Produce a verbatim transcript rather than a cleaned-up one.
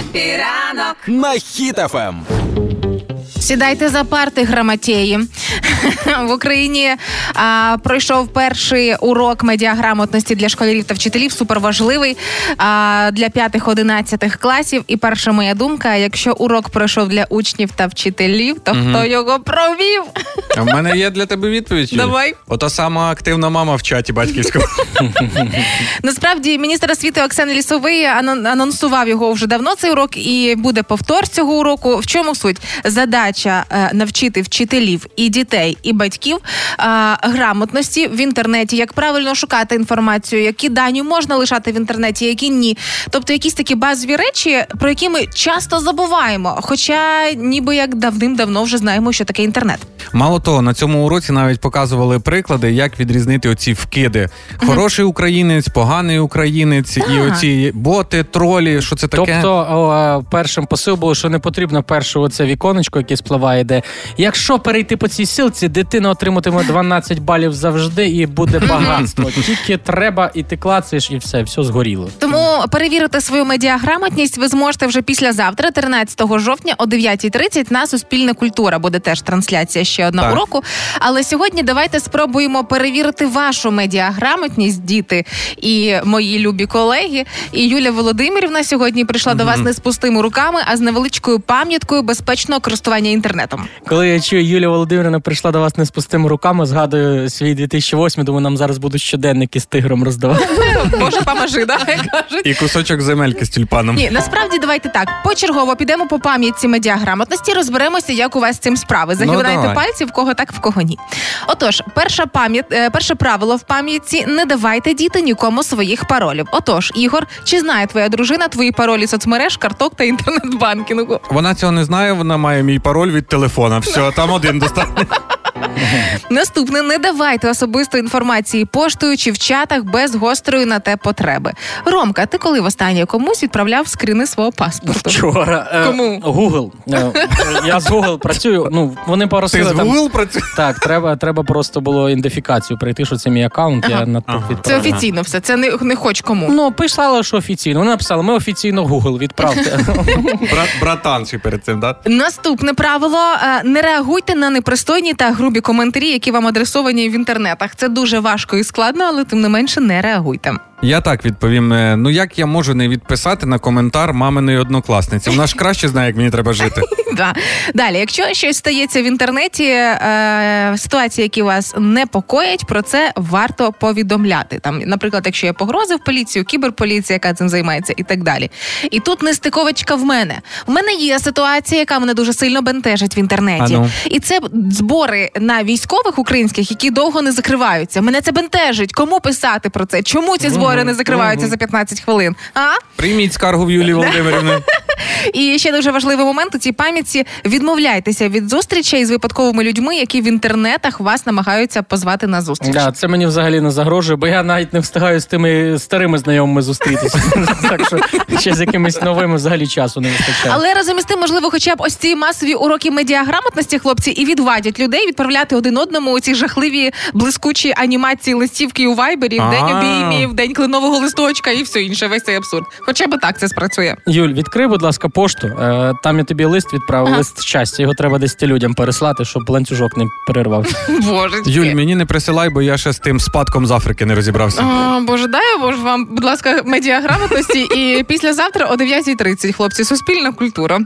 хеппі ранок на Хіт ФМ. Сідайте за парти, грамотеї. В Україні а, пройшов перший урок медіаграмотності для школярів та вчителів, суперважливий, а, для п'ятих-одинадцятих класів. І перша моя думка, якщо урок пройшов для учнів та вчителів, то угу. хто його провів? А в мене є для тебе відповідь. Давай. Ота сама активна мама в чаті батьківського. Насправді, міністр освіти Оксана Лісовий анонсував його вже давно, цей урок, і буде повтор цього уроку. В чому суть? Задача е, навчити вчителів і дітей, і батьків е, грамотності в інтернеті, як правильно шукати інформацію, які дані можна лишати в інтернеті, які ні. Тобто якісь такі базові речі, про які ми часто забуваємо, хоча ніби як давним-давно вже знаємо, що таке інтернет. Мало того, на цьому уроці навіть показували приклади, як відрізнити оці вкиди. Хороший українець, поганий українець, ага. і оці боти, тролі, що це таке? Тобто першим посил було, що не потрібно перше оце віконечко, яке спливає, де якщо перейти по цій силці, дитина отриматиме дванадцять балів завжди і буде багатство. Тільки треба, і ти клацаєш, і все, все згоріло. Тому перевірити свою медіаграмотність ви зможете вже післязавтра, тринадцятого жовтня о дев'ята тридцять на «Суспільна культура». Буде теж трансляція ще одного так. уроку. Але сьогодні давайте спробуємо перевірити вашу медіаграмотність, діти і мої любі колеги. І Юлія Володимирівна сьогодні прийшла mm-hmm. до вас не з пустими руками, а з невеличкою пам'яткою безпечного користування інтернетом. Коли я чую, Юлія Володимирівна прийшла до вас не з пустими руками, згадую свій дві тисячі восьмий, думаю, нам зараз будуть щоденники з тигром роздавати. Боже, поможи, да, кажуть. І кусочок земельки з тюльпаном. Ні, насправді давайте так, почергово підемо по пам'ятці медіаграмотності, розберемося, як у вас з цим справи. Загинайте ну, пальці, в кого так, в кого ні. Отож, перша пам'ят... перше правило в пам'ятці – не давайте, діти, нікому своїх паролів. Отож, Ігор, чи знає твоя дружина твої паролі соцмереж, карток та інтернет-банкінгу? Вона цього не знає, вона має мій пароль від телефона. Все, там один достатньо. Наступне, не давайте особисто інформації поштою чи в чатах без гострої на те потреби. Ромка, ти коли востаннє комусь відправляв скріни свого паспорту? Вчора. Кому? Google. Я з Google працюю. Ну, вони поросили там. Ти з Google працюєш? Так, треба, треба просто було ідентифікацію прийти, що це мій аккаунт. Ага. Я на ага. Це офіційно все, це не, не хоч кому. Ну, писала, що офіційно. Вона написала, ми офіційно Google, відправте. Братан ще перед цим, так? Наступне правило, не реагуйте на непристойні та грубі коментарі, які вам адресовані в інтернетах. Це дуже важко і складно, але тим не менше не реагуйте. Я так відповім. Ну, як я можу не відписати на коментар маминої однокласниці? Вона ж краще знає, як мені треба жити. Да. Далі, якщо щось стається в інтернеті, е, ситуації, які вас непокоять, про це варто повідомляти. Там, наприклад, якщо я погрозив поліцію, кіберполіція, яка цим займається і так далі. І тут нестиковочка в мене. В мене є ситуація, яка мене дуже сильно бентежить в інтернеті. Ану. І це збори на військових українських, які довго не закриваються. Мене це бентежить. Кому писати про це? Чому ці збори не закриваються за п'ятнадцять хвилин. А? Прийміть скаргу в Юлії Володимирівни. І ще дуже важливий момент у цій пам'ятці. Відмовляйтеся від зустрічей з випадковими людьми, які в інтернетах вас намагаються позвати на зустріч. Да, це мені взагалі не загрожує, бо я навіть не встигаю з тими старими знайомими зустрітися. Так що ще з якимись новими взагалі часу не вистачає. Але разом із тим, можливо, хоча б ось ці масові уроки медіаграмотності, хлопці, і відвадять людей відправляти один одному оці жахливі блискучі анімації листівки у Вайбері, в день обіймів, в день кленового листочка і все інше, весь цей абсурд. Хоча б так це спрацює. Юль, відкрий, будь ласка, пошту. Е, там я тобі лист відправив, ага. лист щастя. Його треба десяти людям переслати, щоб ланцюжок не перервався. Божечки. Юль, мені не присилай, бо я ще з тим спадком з Африки не розібрався. О, боже, дай боже вам, будь ласка, медіаграмотності. І післязавтра о дев'ята тридцять, хлопці, Суспільна культура.